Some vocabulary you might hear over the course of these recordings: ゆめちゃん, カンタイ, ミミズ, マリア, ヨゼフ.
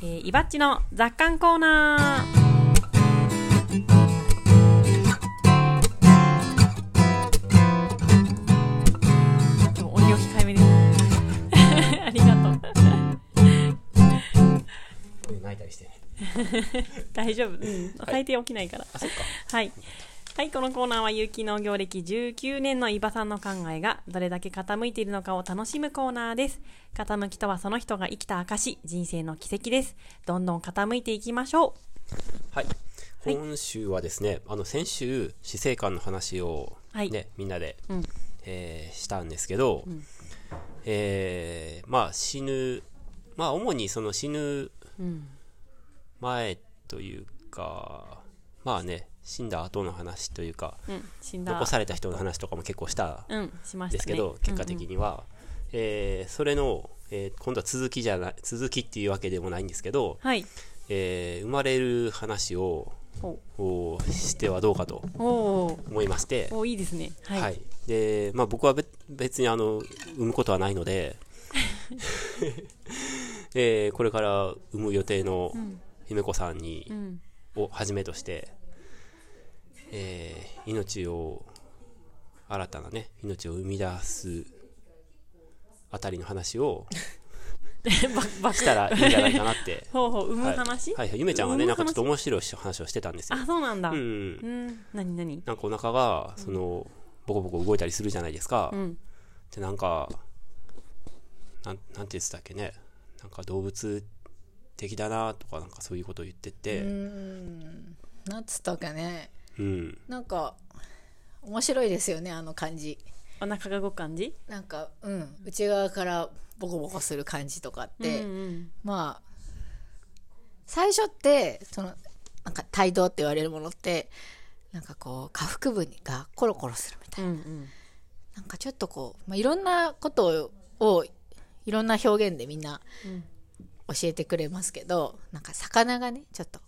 いばっちの雑感コーナー。今日音量控えめですありがとう泣いたりしてね大丈夫、うん、最低起きないから、はい、あ、そっか、はいはい、このコーナーは有機農業歴19年の伊庭さんの考えがどれだけ傾いているのかを楽しむコーナーです。傾きとはその人が生きた証、人生の奇跡です。どんどん傾いていきましょう。はい、今週はですね、はい、先週死生観の話を、ね、はい、みんなで、うん、したんですけど、うん、まあ死ぬ、まあ主にその死ぬ前というか、まあね、死んだ後の話というか、うん、残された人の話とかも結構したんですけど、うん、しましたね、結果的には、うんうん、それの、今度は続きっていうわけでもないんですけど、はい、生まれる話をしてはどうかと思いまして、おいいですね、はい、はい、で、まあ、僕は別に産むことはないので、これから産む予定の夢子さんに、うん、をはじめとして新たなね、命を生み出すあたりの話をしたらいいんじゃないかなって生む話、はいはい、ゆめちゃんはね、なんかちょっと面白い話をしてたんですよ。あ、そうなんだ、うんうん、何なんかお腹がその、うん、ボコボコ動いたりするじゃないですか、うん、で、なんかなんて言ってたっけね、なんか動物的だなとか、なんかそういうことを言ってて、夏とかね、うん、なんか面白いですよね、あの感じ、お腹が動く感じ、なんか、うん、内側からボコボコする感じとかって、うんうん、まあ最初ってそのなんか胎動って言われるものって、なんかこう下腹部がコロコロするみたいな、うんうん、なんかちょっとこう、まあ、いろんなことをいろんな表現でみんな教えてくれますけど、なんか魚がねちょっと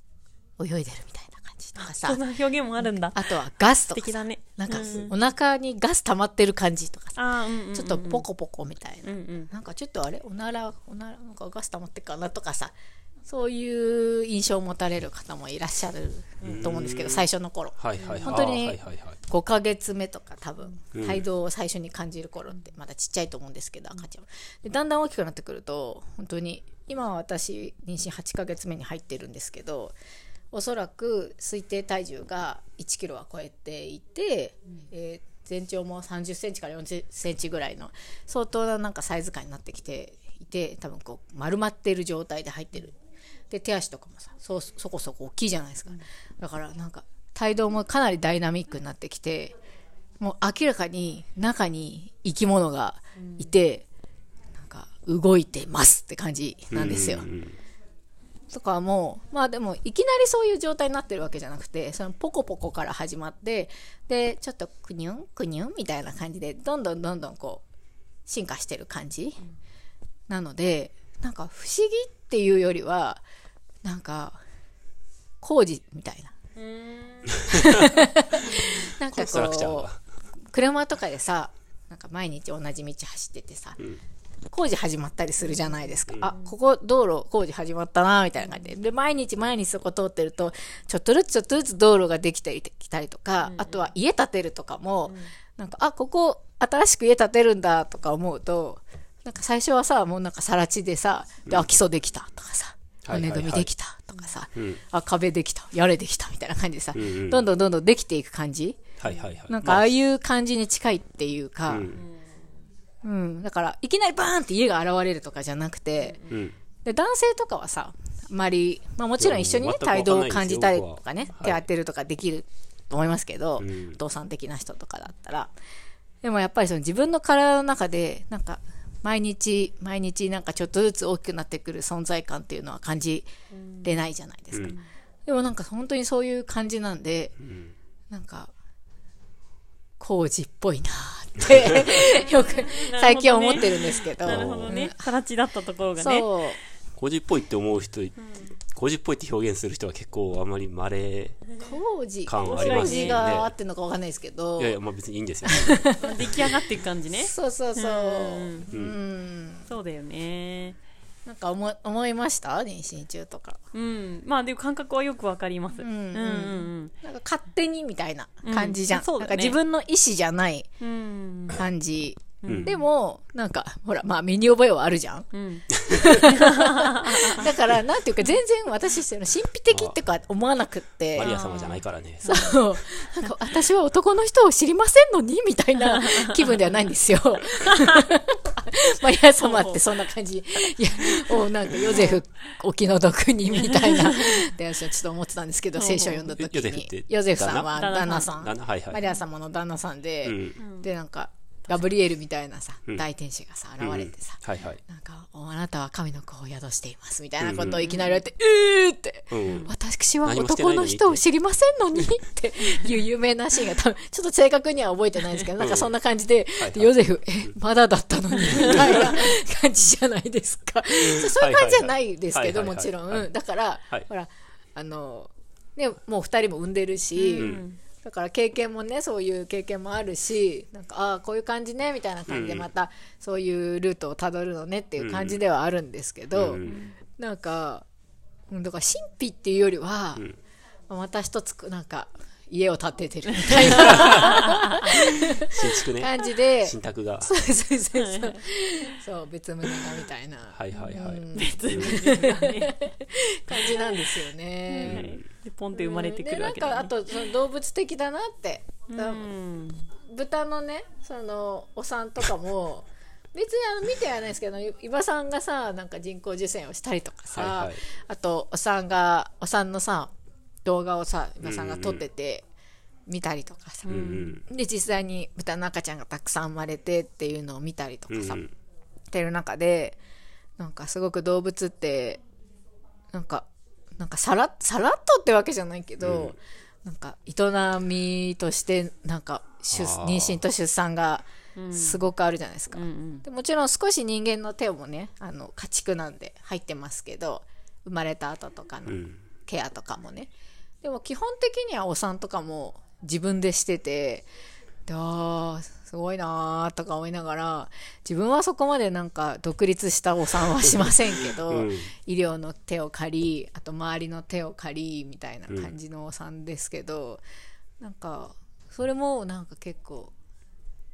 泳いでるみたいな感じとかさ、そんな表現もあるんだ。あとはガスとかさ、素敵だね、なんかお腹にガス溜まってる感じとかさ、うんうん、ちょっとポコポコみたいな、うんうん、なんかちょっとあれおならなんかガス溜まってるかなとかさ、そういう印象を持たれる方もいらっしゃると思うんですけど、最初の頃、はいはいはい、本当に、ね、はいはいはい、5ヶ月目とか多分胎動を最初に感じる頃ってまだちっちゃいと思うんですけど、赤ちゃんでだんだん大きくなってくると、本当に今は私妊娠8ヶ月目に入ってるんですけど、おそらく推定体重が1キロは超えていて、全長も30センチから40センチぐらいの相当な、 なんかサイズ感になってきていて、多分こう丸まっている状態で入ってる。で、手足とかもさ、そこそこ大きいじゃないですか。だからなんか胎動もかなりダイナミックになってきて、もう明らかに中に生き物がいて、なんか動いてますって感じなんですよ。とかも、まあでもいきなりそういう状態になってるわけじゃなくて、そのポコポコから始まって、でちょっとクニュンクニュンみたいな感じでどんどんどんどんこう進化してる感じ、うん、なのでなんか不思議っていうよりはなんか工事みたいななんかこう車とかでさ、なんか毎日同じ道走っててさ、うん、工事始まったりするじゃないですか、うん、あ、ここ道路工事始まったなみたいな感じ で毎日そこ通ってるとちょっとずつ道路ができてきたりとか、うんうん、あとは家建てるとかも、うん、なんかあ、ここ新しく家建てるんだとか思うと、なんか最初はさ、もうなんか更地でさ、で、うん、基礎できたとかさ、骨組みできたとかさ、はいはいはい、あ、壁できた、屋根できたみたいな感じでさ、うんうん、どんどんできていく感じ、はいはいはい、なんかああいう感じに近いっていうか、うんうん、だからいきなりバーンって家が現れるとかじゃなくて、うん、で男性とかはさ、あまり、まあ、もちろん一緒にね、胎動を感じたりとかね、手当てるとかできると思いますけど、はい、お父さん的な人とかだったら、でもやっぱりその自分の体の中でなんか毎日なんかちょっとずつ大きくなってくる存在感っていうのは感じれないじゃないですか、うん、でもなんか本当にそういう感じなんで、うん、なんか工事っぽいなってよく最近思ってるんですけど、なるほどね、腹地だったところがね、そう工事っぽいって思う人、うん、工事っぽいって表現する人は結構あまり稀感ありますね。工事が合ってるのか分かんないですけど、いやいや、まあ別にいいんですよ出来上がっていく感じねそうそうそう、うん、うん、そうだよね。なんか思いました妊娠中とか、うん、まあでも感覚はよくわかります、うんうんうん、なんか勝手にみたいな感じじゃん、うん、そうだね、なんか自分の意思じゃない感じ、うん、でもなんかほらまあ身に覚えはあるじゃん、うん、だからなんていうか全然私神秘的ってか思わなくって、マリア様じゃないからね、そうなんか私は男の人を知りませんのにみたいな気分ではないんですよマリア様ってそんな感じ、いやおなんかヨゼフお気の毒にみたいなって私はちょっと思ってたんですけど、聖書を読んだ時にヨゼフさんは旦那さん、はいはい、マリア様の旦那さんで、うん、でなんかガブリエルみたいなさ、うん、大天使がさ現れてさ、うんはいはい、なんかあなたは神の子を宿していますみたいなことをいきなり言われて、うん、って、うん、私は男の人を知りませんのにっていう有名なシーンが多分ちょっと正確には覚えてないんですけど、なんかそんな感じで、うん、ヨゼフ、はいはい、まだだったのにみたいな感じじゃないですか、うん、そういう感じじゃないですけど、もちろんだから、はい、ほらね、もう2人も産んでるし、うん、だから経験もね、そういう経験もあるし、なんかああこういう感じねみたいな感じでまたそういうルートをたどるのねっていう感じではあるんですけど、うん、なんかだから神秘っていうよりは、うん、また一つなんか家を建ててるみたいな新築ね感じで、新宅がそうそうそうそうそう、別棟がみたいな、はいはいはい、うん、別棟がね感じなんですよね、うん、でポンって生まれてくるわけだね、なんかあとその動物的だなって、うん、豚のねそのお産とかも別に見てはないですけど、伊庭さんがさなんか人工授精をしたりとかさ、はいはい、あとお産のさ動画をさ伊庭さんが撮ってて見たりとかさ、うんうん、で実際に豚の赤ちゃんがたくさん生まれてっていうのを見たりとかさ、うんうん、ってる中でなんかすごく動物ってなんかさらっとってわけじゃないけど、うん、なんか営みとしてなんか妊娠と出産がすごくあるじゃないですか、うんうん、でもちろん少し人間の手もね家畜なんで入ってますけど、生まれた後とかのケアとかもね、うん、でも基本的にはお産とかも自分でしてて、あすごいなとか思いながら、自分はそこまでなんか独立したお産はしませんけど、うん、医療の手を借り、あと周りの手を借りみたいな感じのお産ですけど、うん、なんかそれもなんか結構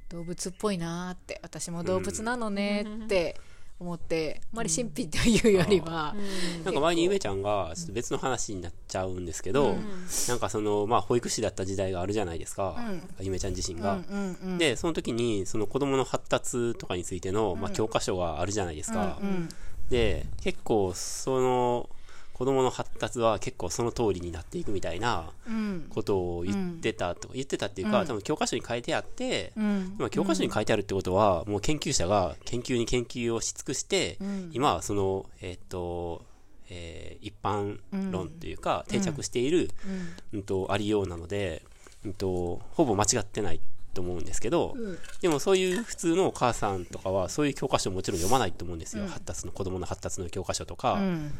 動物っぽいなって、私も動物なのねって思って、うん、あまり神秘というよりは、うん、なんか前にゆめちゃんが別の話になっちゃうんですけど、うん、なんかその、まあ、保育士だった時代があるじゃないですか、うん、ゆめちゃん自身が、うんうんうん、でその時にその子どもの発達とかについての、まあ、教科書があるじゃないですか、うんうんうん、で結構その子どもの発達は結構その通りになっていくみたいなことを言ってたっていうか、多分教科書に書いてあって、うん、教科書に書いてあるってことは、もう研究者が研究に研究をし尽くして、うん、今はその、一般論というか、定着している、ありようなので、ほぼ間違ってないと思うんですけど、うん、でもそういう普通のお母さんとかはそういう教科書もちろん読まないと思うんですよ、うん、子どもの発達の教科書とか、うん、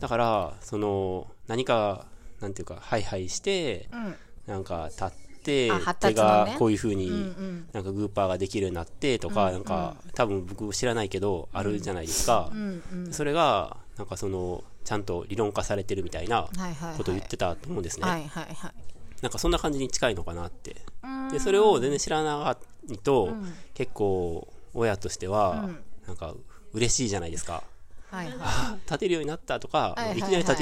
だからその何かなんていうかハイハイして、うん、なんか立って、ね、手がこういう風に、うん、なんかグーパーができるようになってとか、うん、なんか多分僕知らないけどあるじゃないですか、うんうん、それがなんかそのちゃんと理論化されてるみたいなことを言ってたと思うんですね、はいはいはい、なんかそんな感じに近いのかなって。でそれを全然知らないと、うん、結構親としては、うん、なんか嬉しいじゃないですか、はいはい、立てるようになったとか、はいはいはい、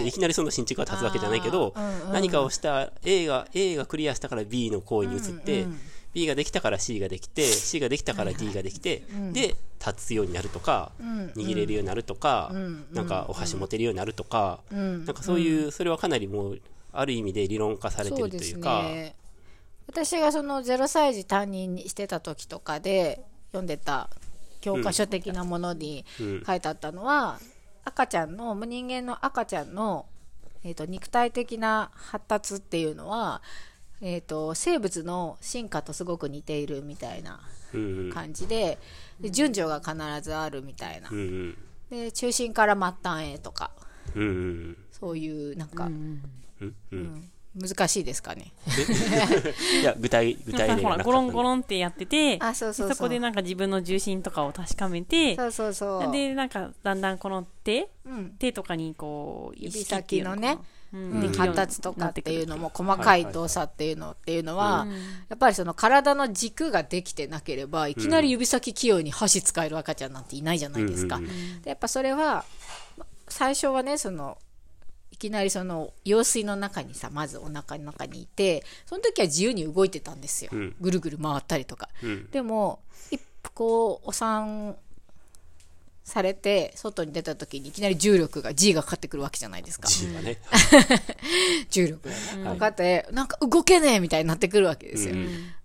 いきなりその新築が立つわけじゃないけど、うんうん、何かをした A がクリアしたから B の行為に移って、うんうん、B ができたから C ができて C ができたから D ができて、はいはい、で立つようになるとか、うん、握れるようになるとか、うん、なんかお箸持てるようになるとか、うん、なんかそういう、うん、それはかなりもうある意味で理論化されてるというか、そうですね、私がその0歳児担任にしてた時とかで読んでた教科書的なものに書いてあったのは、うん、人間の赤ちゃんの、肉体的な発達っていうのは、生物の進化とすごく似ているみたいな感じで、うんうん、で順序が必ずあるみたいな、うんうん、で中心から末端へとか、うんうん、そういうなんか、うんうんうん、難しいですかね。いや具体例がなかった、ね、ほらゴロンゴロンってやってて、あ、そうそうそう、そこでなんか自分の重心とかを確かめて、そうそうそう、でなんかだんだんこの手とかにこう指先のね、うん、発達とかっていうのも細かい動作っていうのは、やっぱりその体の軸ができてなければいきなり指先器用に箸使える赤ちゃんなんていないじゃないですか。でやっぱそれは最初はね、そのいきなりその羊水の中にさ、まずお腹の中にいて、その時は自由に動いてたんですよ、ぐるぐる回ったりとか、でも一歩こうお産されて外に出た時にいきなり重力が G がかかってくるわけじゃないですか、 G がね重力がかかって、はい、なんか動けねえみたいになってくるわけですよ、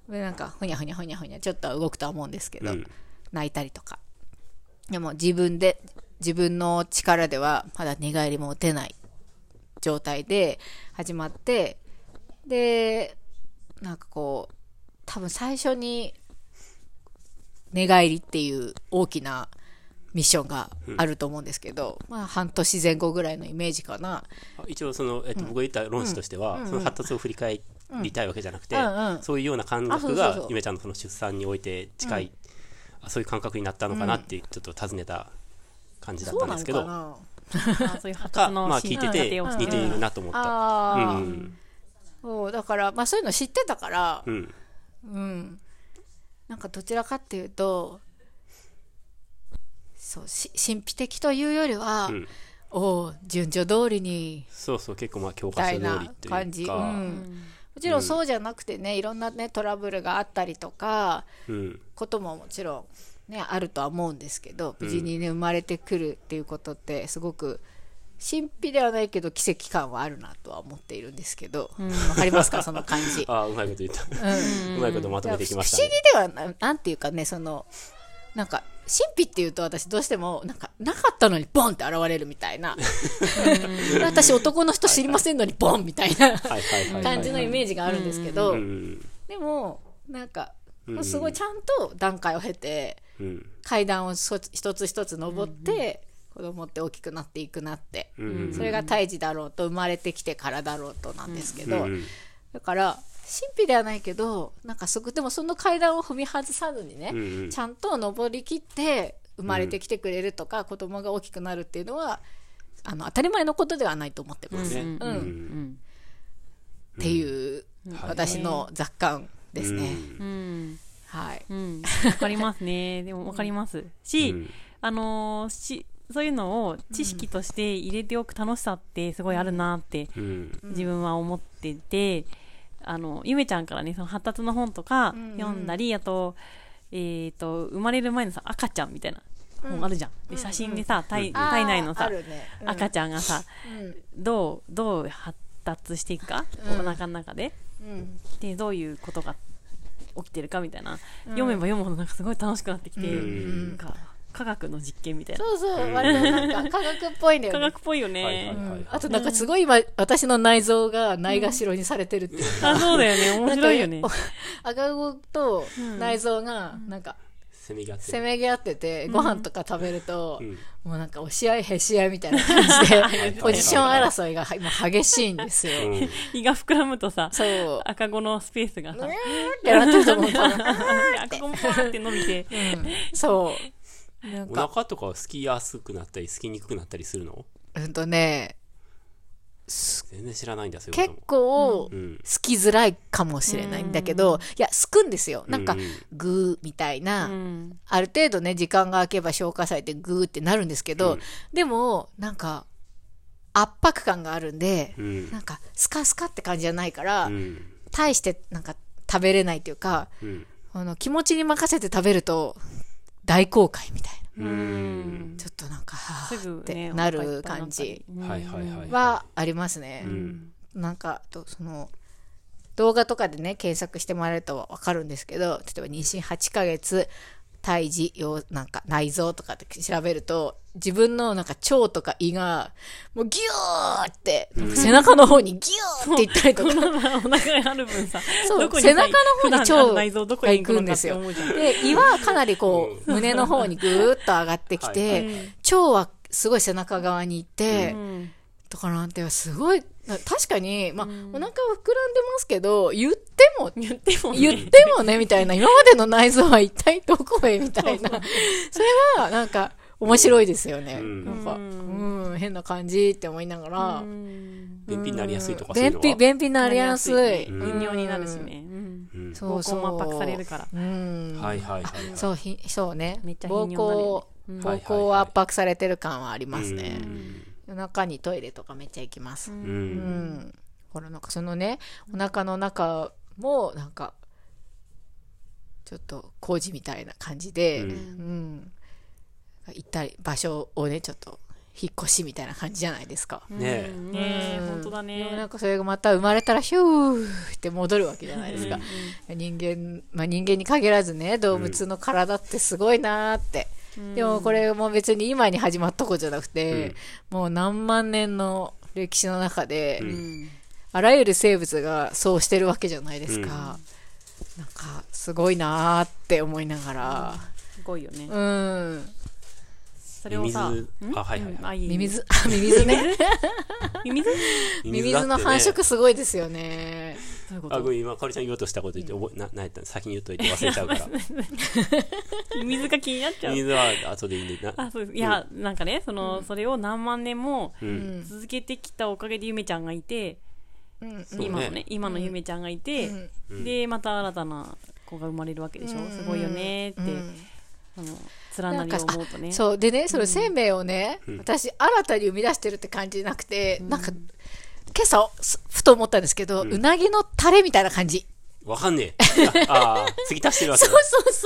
でなんかふにゃふにゃふにゃふにゃちょっとは動くとは思うんですけど、泣いたりとか、でも自分の力ではまだ寝返りも打てない状態で始まって、でなんかこう多分最初に寝返りっていう大きなミッションがあると思うんですけど、まあ、半年前後ぐらいのイメージかな。一応その、僕が言った論旨としては、その発達を振り返りたいわけじゃなくて、そういうような感覚が、そうそうそう、ゆめちゃんのその出産において近い、そういう感覚になったのかなってちょっと尋ねた感じだったんですけど、そうなのかなそういう発達のまあ聞いてて似ているなと思った、そうだから、まあ、そういうの知ってたから、なんかどちらかっていうとそう神秘的というよりは、順序通りにそうそう、結構まあ教科書通りっていう感じ、もちろんそうじゃなくてね、いろんなねトラブルがあったりとか、ことももちろんねあるとは思うんですけど、無事にね生まれてくるっていうことってすごく神秘ではないけど奇跡感はあるなとは思っているんですけど、わかりますかその感じあ、うまいこと言ったうまいことまとめてきましたね。不思議ではなんていうかね、そのなんか神秘っていうと私どうしてもなんかなかったのにボンって現れるみたいな私男の人知りませんのにボンみたいな感じのイメージがあるんですけど、でもなんかすごいちゃんと段階を経て階段を一つ一つ登って子供って大きくなっていくなって、それが胎児だろうと生まれてきてからだろうとなんですけど、だから神秘ではないけど、なんかでもその階段を踏み外さずにね、ちゃんと登りきって生まれてきてくれるとか、子供が大きくなるっていうのは当たり前のことではないと思ってます、っていう、私の雑感ですね。わかりますね。でもわかりますし、そういうのを知識として入れておく楽しさってすごいあるなって自分は思ってて、ゆめちゃんからねその発達の本とか読んだり、あと、生まれる前のさ赤ちゃんみたいな本あるじゃん、で写真でさ、体内のさ、赤ちゃんがさ、どう発達していくか、お腹の中で、でどういうことが起きてるかみたいな、読めば読むほどなんかすごい楽しくなってきて、なんか科学の実験みたいな、そうそう、割となんか科学っぽいね、科学っぽいよね。あとなんかすごい今、私の内臓がないがしろにされてるっていうか、そうだよね、面白いよね。赤子と内臓がなんかせめぎ合ってて、ご飯とか食べるともうなんか押し合いへし合いみたいな感じでポジション争いが今激しいんですよ。胃が膨らむとさ、赤子のスペースがさってなってると思うから赤子もパーって伸びて、そうなんかお腹とかはすきやすくなったりすきにくくなったりするの？ね、全然知らないんだ。そういうこと結構すきづらいかもしれないんだけど、いやすくんですよ。なんかグーみたいな、ある程度ね時間が空けば消化されてグーってなるんですけど、でもなんか圧迫感があるんで、なんかスカスカって感じじゃないから、大してなんか食べれないというか、気持ちに任せて食べると大公開みたいな、ちょっとなんかはーってなる感じはありますね。なんかその動画とかでね検索してもらえると分かるんですけど、例えば妊娠8ヶ月胎児なんか内臓とかって調べると、自分のなんか腸とか胃がもうギューって背中の方にギューっていったりとか、お腹にある分さ、背中の方に腸が行くんですよ。で胃はかなりこう胸の方にぐーっと上がってきて、腸はすごい背中側に行って、とかなんてすごい確かに、まあ、お腹は膨らんでますけど、言ってもねみたいな、今までの内臓は一体どこへみたいな、それはなんか面白いですよね、なんか変な感じって思いながら、便秘になりやすいとか、そういうのは便秘になりやすい、頻尿になるしね、膀胱圧迫されるから、はいはいはい、そうね、膀胱圧迫されてる感はありますね。夜中にトイレとかめっちゃ行きます。ほらなんかそのね、お腹の中もなんかちょっと工事みたいな感じで、行ったり場所をねちょっと引っ越しみたいな感じじゃないですか。ねえ本当だね。なんかそれがまた生まれたらヒューって戻るわけじゃないですか。人間に限らずね、動物の体ってすごいなーって。でもこれも別に今に始まったことじゃなくて、もう何万年の歴史の中で、あらゆる生物がそうしてるわけじゃないですか、なんかすごいなーって思いながら、すごいよね、それをさ、ミミズの繁殖すごいですよね。どういうこと？ごめん、今かおりちゃん言おうとしたこと言って何やったの？先に言っといて忘れちゃうから。ミミズが気になっちゃう。ミミズは後でいいんだ。あ、そうです。いや、なんかね、それを何万年も続けてきたおかげでゆめちゃんがいて、今のゆめちゃんがいて、でまた新たな子が生まれるわけでしょ。すごいよねって。連なりを思うとね、そうでね、その生命をね、私新たに生み出してるって感じじゃなくて、なんか今朝ふと思ったんですけど、うなぎのタレみたいな感じ。わかんねえ。ああ、継ぎ足してるわけ。そ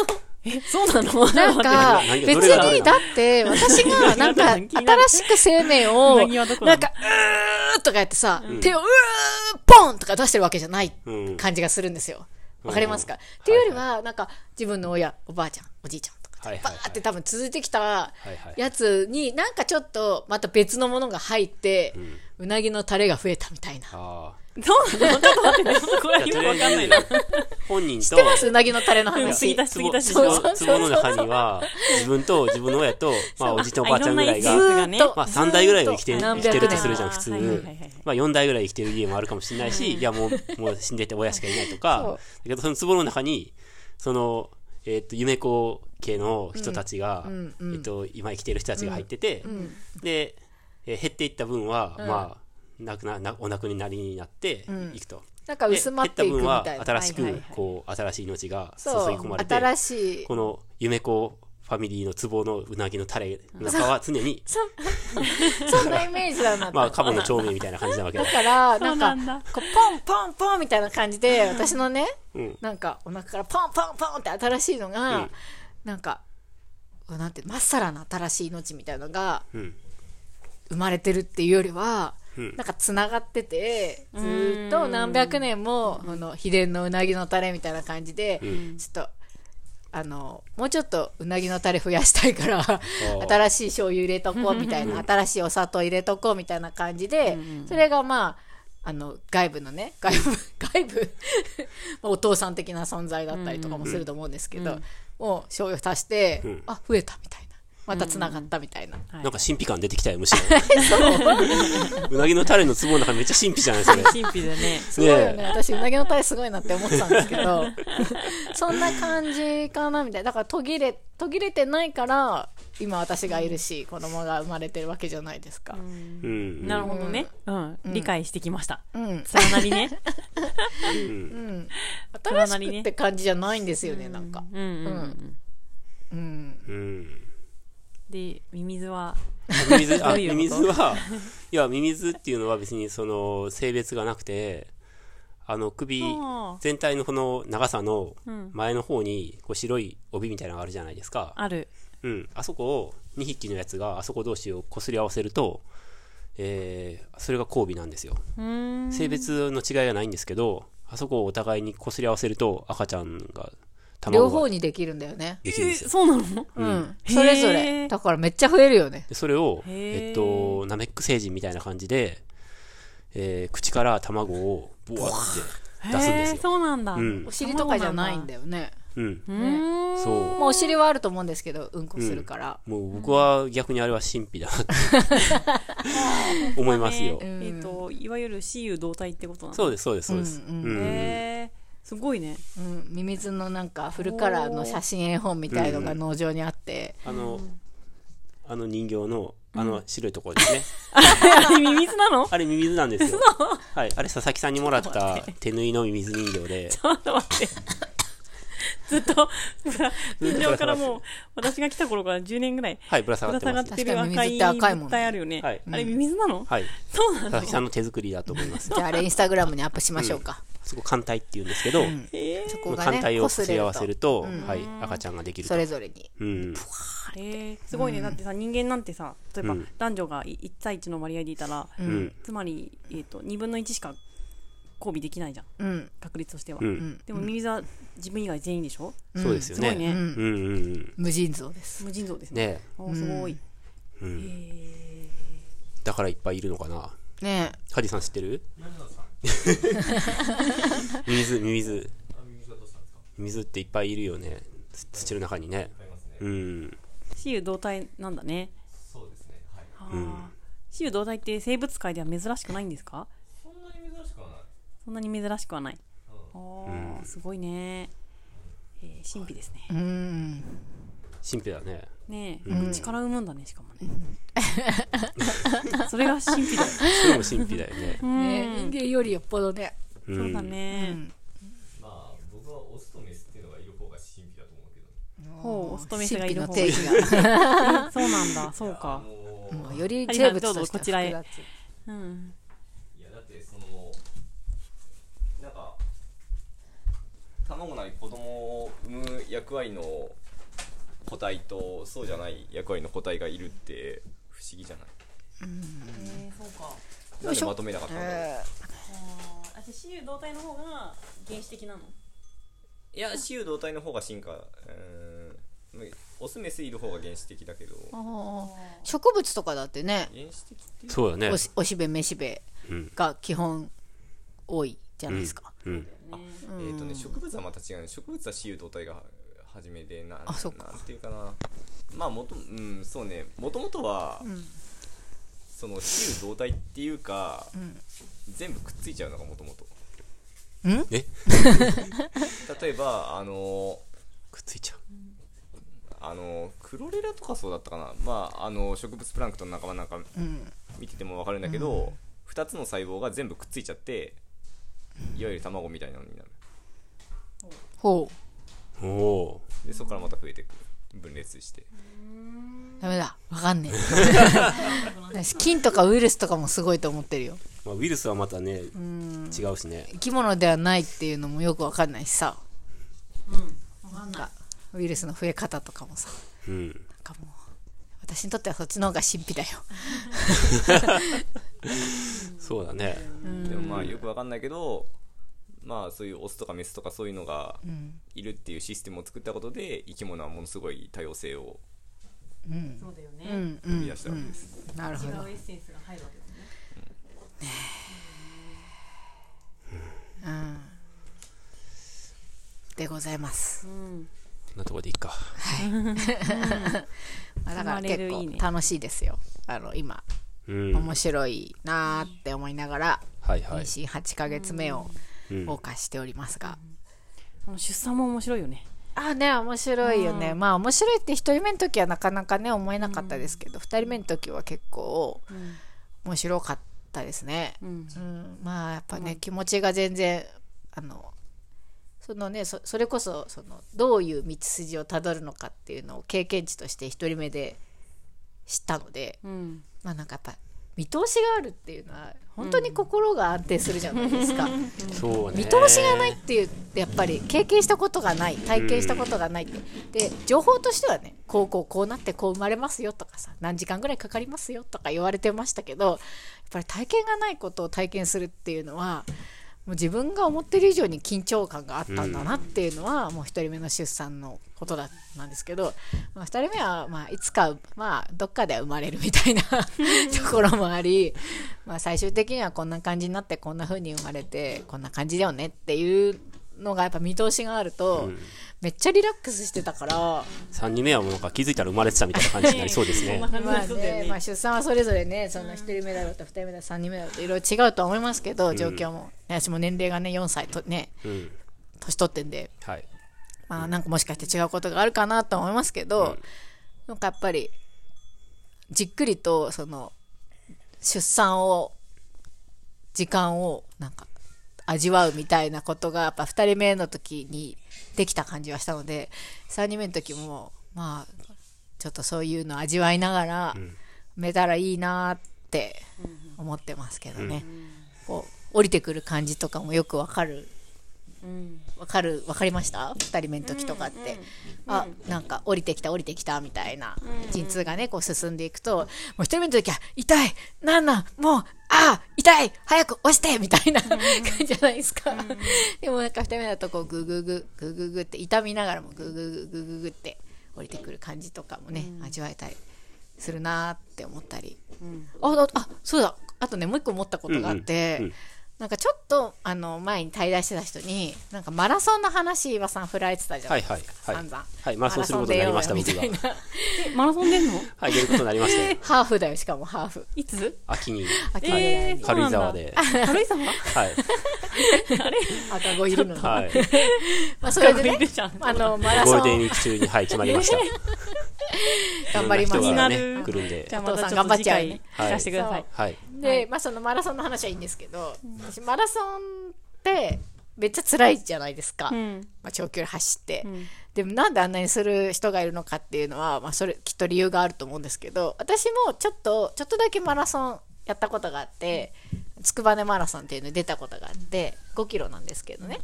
う。え、そうなの？なんか別にだって私がなんか新しく生命をなんかうーとかやってさ、手をうーポンとか出してるわけじゃない感じがするんですよ。わかりますか？っていうよりはなんか自分の親、おばあちゃん、おじいちゃん。バーって多分続いてきたやつになんかちょっとまた別のものが入って、うなぎのタレが増えたみたいな。そうなの？ちょっと待ってね。これは今わかんないな。本人と。知ってます？うなぎのタレの話。過ぎたし。壺の中には、自分と自分の親と、まあおじとおばあちゃんぐらいが、まあ3代ぐらいは生きてるとするじゃん、普通。まあ4代ぐらい生きてる家もあるかもしれないし、いやもう死んでて親しかいないとか、だけどその壺の中に、その、夢子系の人たちが、今生きてる人たちが入ってて、で、減っていった分は、まあお亡くなりになっていくと、なんか薄まっていくみたいな。減った分は新しくこう新しい命が注ぎ込まれて、この夢子ファミリーの壺のうなぎのタレの中は常にそんなイメージだな。まあカモの長命みたいな感じなわけだから、なんかこうポンポンポンみたいな感じで、私のね、なんかお腹からポンポンポンって新しいのが、なんかなんてまっさらな新しい命みたいなのが生まれてるっていうよりは、なんかつながってて、ずっと何百年もこの秘伝のうなぎのタレみたいな感じで、ちょっともうちょっとうなぎのタレ増やしたいから新しい醤油入れとこうみたいな、新しいお砂糖入れとこうみたいな感じで、それがまあ外部のね、外部お父さん的な存在だったりとかもすると思うんですけど、もう醤油足してあ増えたみたいな、またつながったみたいな、なんか神秘感出てきたよ、むしろ。うなぎのタレの壺の中めっちゃ神秘じゃないですか。神秘だね。すごいよね。私うなぎのタレすごいなって思ってたんですけど、そんな感じかなみたいな。だから途切れてないから今私がいるし、子供が生まれてるわけじゃないですか。なるほどね。理解してきました。さらなりね。新しくって感じじゃないんですよね、なんか。で、ミミズは、いや、ミミズっていうのは別にその性別がなくて、首全体のこの長さの前の方にこう白い帯みたいなのがあるじゃないですか。ある。あそこを2匹のやつがあそこ同士をこすり合わせると、それが交尾なんですよ。性別の違いはないんですけど、あそこをお互いにこすり合わせると赤ちゃんが両方にできるんだよね。そうなの？それぞれ。だからめっちゃ増えるよね。それを、ナメック星人みたいな感じで、口から卵をボワって出すんですよ。そうなんだ。お尻とかじゃないんだよね。うん、ね、そう、もうお尻はあると思うんですけどうんこするから、うん、もう僕は逆にあれは神秘だなって思いますよ、うん、いわゆる雌雄同体ってことなの？そうですそうですそうです、うんうんうん、すごいね、うん、ミミズのなんかフルカラーの写真絵本みたいのが農場にあって、うん、あの人形のあの白いところですね、うん、あれミミズなの？あれミミズなんですよ、はい、あれ佐々木さんにもらった手縫いのミミズ人形でちょっと待ってずっと人形からもう私が来た頃から10年ぐらい、はい、ぶら下がってます。確かにミミズって赤いもんね、あるよね、はい、あれミミズなの？はい、そうなの。佐々木さんの手作りだと思います。じゃああれインスタグラムにアップしましょうか、うん、そこ艦隊っていうんですけど、うん、そこがね、艦隊をすり合わせると、うん、はい、赤ちゃんができるとそれぞれに、うん、すごいね。だってさ、人間なんてさ、例えば男女が1対1の割合でいたら、うん、つまり、2分の1しか交尾できないじゃん、うん、確率としては、うん、でもミミズは自分以外全員でしょ、うん、そうですよね、すごいね、うんうん、無尽蔵です。無尽蔵です ねお、すごい、うんうん、だからいっぱいいるのかな、ね、ハディさん知ってる？ミミズミミズっていっぱいいるよね、土の中にね、うん、雌雄同体なんだね。そうですね、はい、うん、雌雄同体って生物界では珍しくないんですか？そんなに珍しくはない、うん、すごいね、神秘ですね、はい、うん、神秘だね、ねえ、うん、口から産むんだね、しかもね、うん、それが神秘だよ。それも神秘だよね、うん、人間よりよっぽどね、うん、そうだね、うん、まあ僕はオスとメスっていうのがいる方が神秘だと思うけど、ほう、オスとメスがいる方が神秘の定義がそうなんだ、そうか、より生物としては複雑、うん、卵なり子供を産む役割の個体とそうじゃない役割の個体がいるって不思議じゃない？そうか、なんでまとめなかったんだろう、雌雄同体の方が原始的なの？いや、雌雄同体の方が進化、オスメスいる方が原始的だけど、あ、植物とかだってね、原始的っていう、そうだね、おしべめしべが基本多いじゃないですか、うんうん、あ、ね、植物はまた違う、ね、植物は雌雄同体が初めで、なんていうかな、まあうん、そうね、もともとは、うん、その雌雄同体っていうか、うん、全部くっついちゃうのがもともと、うん、え例えばくっついちゃう、クロレラとかそうだったかな、まあ、植物プランクトンの仲間なんか見てても分かるんだけど、うん、2つの細胞が全部くっついちゃって、いわゆる卵みたいなのになる。ほうほう。でそこからまた増えていく、分裂して。ダメだ、わかんねえ。菌とかウイルスとかもすごいと思ってるよ。まあ、ウイルスはまたね、違うしね。生き物ではないっていうのもよくわかんないしさ。うん、わかんない。ウイルスの増え方とかもさ。うん。なんかもう私にとってはそっちの方が神秘だよ。そうだね、でもまあよくわかんないけど、まあそういうオスとかメスとかそういうのがいるっていうシステムを作ったことで、生き物はものすごい多様性を生み出したわけです。なるほど、違うエッセンスが入るわけですね、うんうんうん、でございます、うん、こんなところでいいか、はい、うん、だから結構楽しいですよ、今うん、面白いなって思いながら、はいはい、妊娠8ヶ月目を謳歌しておりますが、うんうん、出産も面白いよね。あ、ね、面白いよね、うん、まあ面白いって1人目の時はなかなかね思えなかったですけど、うん、2人目の時は結構面白かったですね、うんうん、まあやっぱね、うん、気持ちが全然ね、それこそどういう道筋をたどるのかっていうのを経験値として1人目で知ったので、うん、まあなんかやっぱ見通しがあるっていうのは本当に心が安定するじゃないですか、うん、そうね、見通しがないっていう、やっぱり経験したことがない、体験したことがないって、うん、で情報としてはね、こうなってこう生まれますよとかさ、何時間ぐらいかかりますよとか言われてましたけど、やっぱり体験がないことを体験するっていうのはもう自分が思ってる以上に緊張感があったんだなっていうのは、うん、もう一人目の出産のことだなんですけど、まあ、二人目はまあいつか、まあ、どっかで生まれるみたいなところもあり、まあ、最終的にはこんな感じになってこんな風に生まれてこんな感じだよねっていうのがやっぱ見通しがあると、うん、めっちゃリラックスしてたから3人目はもうなんか気づいたら生まれてたみたいな感じになりそうですね。まあね、まあ、出産はそれぞれね、その1人目だろうと2人目だろう3人目だろうといろいろ違うとは思いますけど、状況も、うん、私も年齢がね4歳とね、うん、年取ってんで、はい、まあなんかもしかして違うことがあるかなと思いますけど、うん、なんかやっぱりじっくりとその出産を時間をなんか味わうみたいなことがやっぱ2人目の時にできた感じはしたので、3人目の時もまあちょっとそういうの味わいながらめたらいいなって思ってますけどね、うん、こう降りてくる感じとかもよくわかる、うん、分かりました。2人目の時とかって、うんうん、あ、なんか降りてきたみたいな、陣痛がねこう進んでいくと、もう1人目の時は痛いなんもうあ痛い早く押してみたいな感じじゃないですか、うんうん、でもなんか2人目だとこうグーグーグーグーグーグーって痛みながらもグーグーグーグーグーって降りてくる感じとかもね、うん、味わえたりするなって思ったり、うん、あそうだ、あとねもう一個思ったことがあって、うんうんうん、なんかちょっと前に対談してた人になんかマラソンの話岩さん振られてたじゃないですか、はいはいはい、散々、はい、マラソンすることになりましたみたいなマラソン出んのはい、出ることになりましたよハーフだよ、しかもハーフいつ秋に、軽井沢で軽井沢はいあれ赤子いるのに、はいまあ、それでねマラソンゴールデンウィーク中に、はい、決まりました頑張りますね、来るんで、じゃあまたちょっと次回に聞かせてください、はい、でまあ、そのマラソンの話はいいんですけど、私マラソンってめっちゃ辛いじゃないですか、うん、まあ、長距離走って、うん、でもなんであんなにする人がいるのかっていうのは、まあ、それきっと理由があると思うんですけど、私もちょっとだけマラソンやったことがあって、筑波根マラソンっていうのに出たことがあって5キロなんですけどね、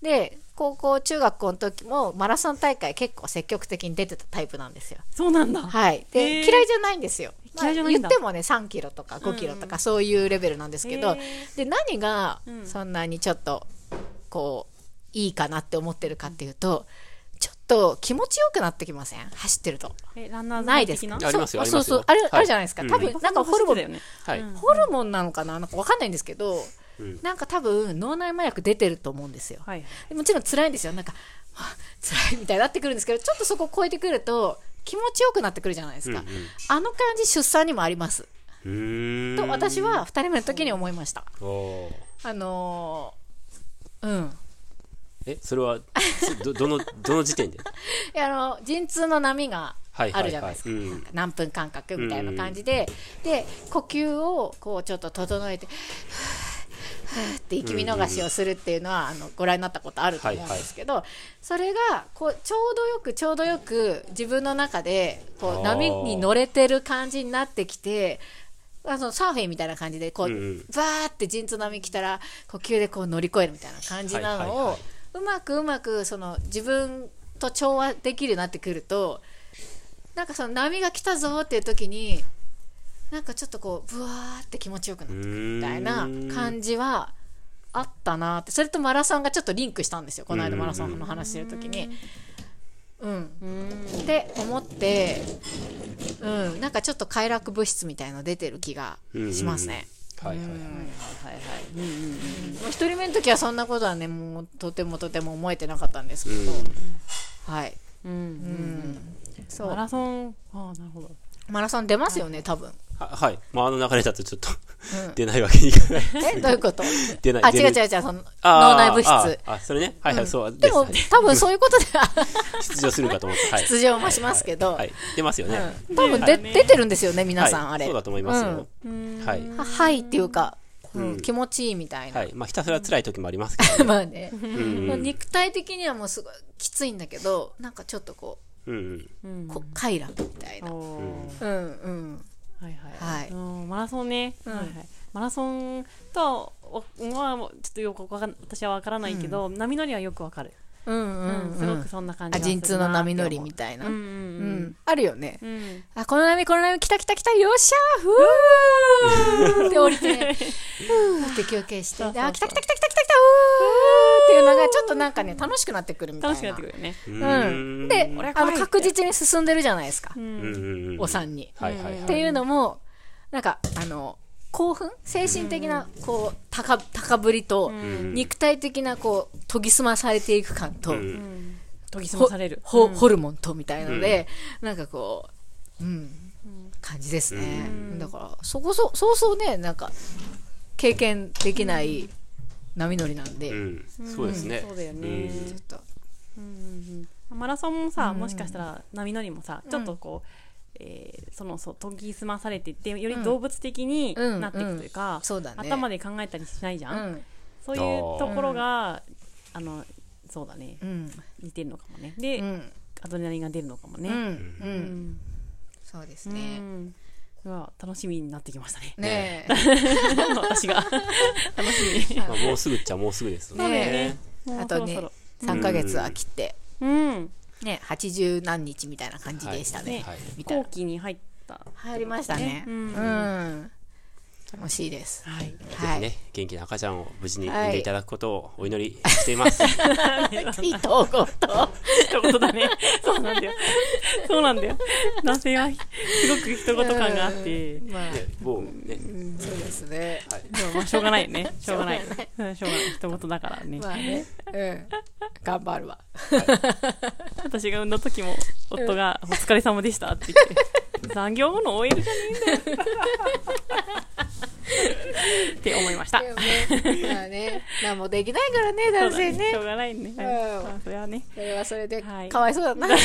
で高校中学校の時もマラソン大会結構積極的に出てたタイプなんですよ。そうなんだ、はい、で嫌いじゃないんですよ、まあ、言ってもね3キロとか5キロとかそういうレベルなんですけど、で何がそんなにちょっとこういいかなって思ってるかっていうと、ちょっと気持ちよくなってきません？走ってると。ランナーズないですか？ありますよ、そうそう、ありますよ。あるじゃないですか、うん、多分なんかホルモンなのかな、なんか分かんないんですけど、うん、なんか多分脳内麻薬出てると思うんですよ、はい、でもちろん辛いんですよ、なんか辛いみたいになってくるんですけど、ちょっとそこを超えてくると気持ちよくなってくるじゃないですか、うんうん、あの感じ出産にもありますと私は2人目の時に思いました。うんそれはどの時点でいや陣痛の波があるじゃないですか、はいはいはい、うん、何分間隔みたいな感じで、うん、で呼吸をこうちょっと整えてって息見逃しをするっていうのは、うんうん、ご覧になったことあると思うんですけど、はいはい、それがこうちょうどよく自分の中でこう波に乗れてる感じになってきて、サーフィンみたいな感じでこう、うんうん、バーって陣痛波来たら呼吸でこう乗り越えるみたいな感じなのを、はいはいはい、うまくその自分と調和できるようになってくると、なんかその波が来たぞっていう時になんかちょっとこうブワーって気持ちよくなってくるみたいな感じはあったなって、それとマラソンがちょっとリンクしたんですよ、この間マラソンの話してる時に、うんって思って、うん、なんかちょっと快楽物質みたいの出てる気がしますね。はいはいはいはいはい、1人目の時はそんなことはねもうとても思えてなかったんですけど、うん、はい、うんうん、そうマラソン、あ、なるほど、マラソン出ますよね、はい、多分は、はい、まあ、流れだとちょっと、うん、出ないわけにいかないえ、どういうこと？出ない、あ、違うその脳内物質、あ、それね、はいはい、うん、そうでも、はい、多分そういうことでは出場するかと思って、はい、出場もしますけど、はいはいはい、出ますよね、うん、多分出てるんですよね皆さん、はい、あれそうだと思いますよ、うん、はい、はいっていうか、うん、気持ちいいみたいな、はい、まあ、ひたすら辛い時もありますけど、ね、まあね、うん、もう肉体的にはもうすごいきついんだけど、なんかちょっとこううんうん、快楽みたいな、うんうん、はいはい、はい、マラソンね、うん、はいはい、マラソンとはちょっとよく私は分からないけど、うん、波乗りはよく分かる、うんうんうん、すごくそんな感じがするな、陣痛の波乗りみたいな、うんうんうん、あるよね、うん、あ、この波来たよっしゃーふーって降りてふーって休憩して、そうそうそう、あ、来たっていうのがちょっとなんかね楽しくなってくるみたいな、楽しくなってくるよね、うん、で確実に進んでるじゃないですか、うん、お産に、はいはいはい、っていうのもなんか興奮、精神的なこう 高ぶりと、うん、肉体的なこう研ぎ澄まされていく感と、うん、研ぎ澄まされる、うん、ホルモンとみたいので、うん、なんかこう、うん、感じですね、うん、だからそうそうね、なんか経験できない波乗りなんで、うんうん、そうですね、そうだよね、ちょっと、うんうん、マラソンもさ、もしかしたら波乗りもさ、うん、ちょっとこうその研ぎ澄まされていってより動物的になっていくというか、うんうんうん、頭で考えたりしないじゃん、うん、そういうところが、うん、そうだね、うん、似てるのかもね、で、うん、アドレナリンが出るのかもね、うんうんうん、そうですね、うん、うわ楽しみになってきました ね私が楽しみ、まあ、もうすぐっちゃもうすぐですね、あとね3ヶ月は切って、うんうんね、80何日みたいな感じでしたね、はい、みたいな後期に入った、ね、入りましたね、うん、うん、楽しいです、はい、ぜひね、元気な赤ちゃんを無事に産んでいただくことをお祈りしています、はい、一言一言だね、そうなんだよそうなんだよ、男性はすごく一言感があって、うん、まあね、もうね、うん、そうですね、はい、でもまあしょうがないよね、しょうがないしょうがない、一言だからね、まあね、うん、頑張るわ、はい、私が産んだ時も夫がお疲れ様でしたって言って残業後の OL じゃねえんだよって思いました、まあね、何もできないからね、男性ね、しょうがないね、うん、それはね、それはそれでかわいそうだな、はい、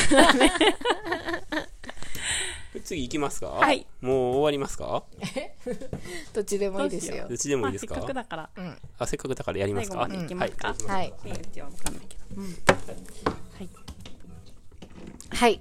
次行きますか、はい、もう終わりますかどっちでもいいですよ、どっちでもいいですか、まあ、せっかくだから、うん、あ、せっかくだからやりますか、最後まで行きますか、はい、はい、はい、はい、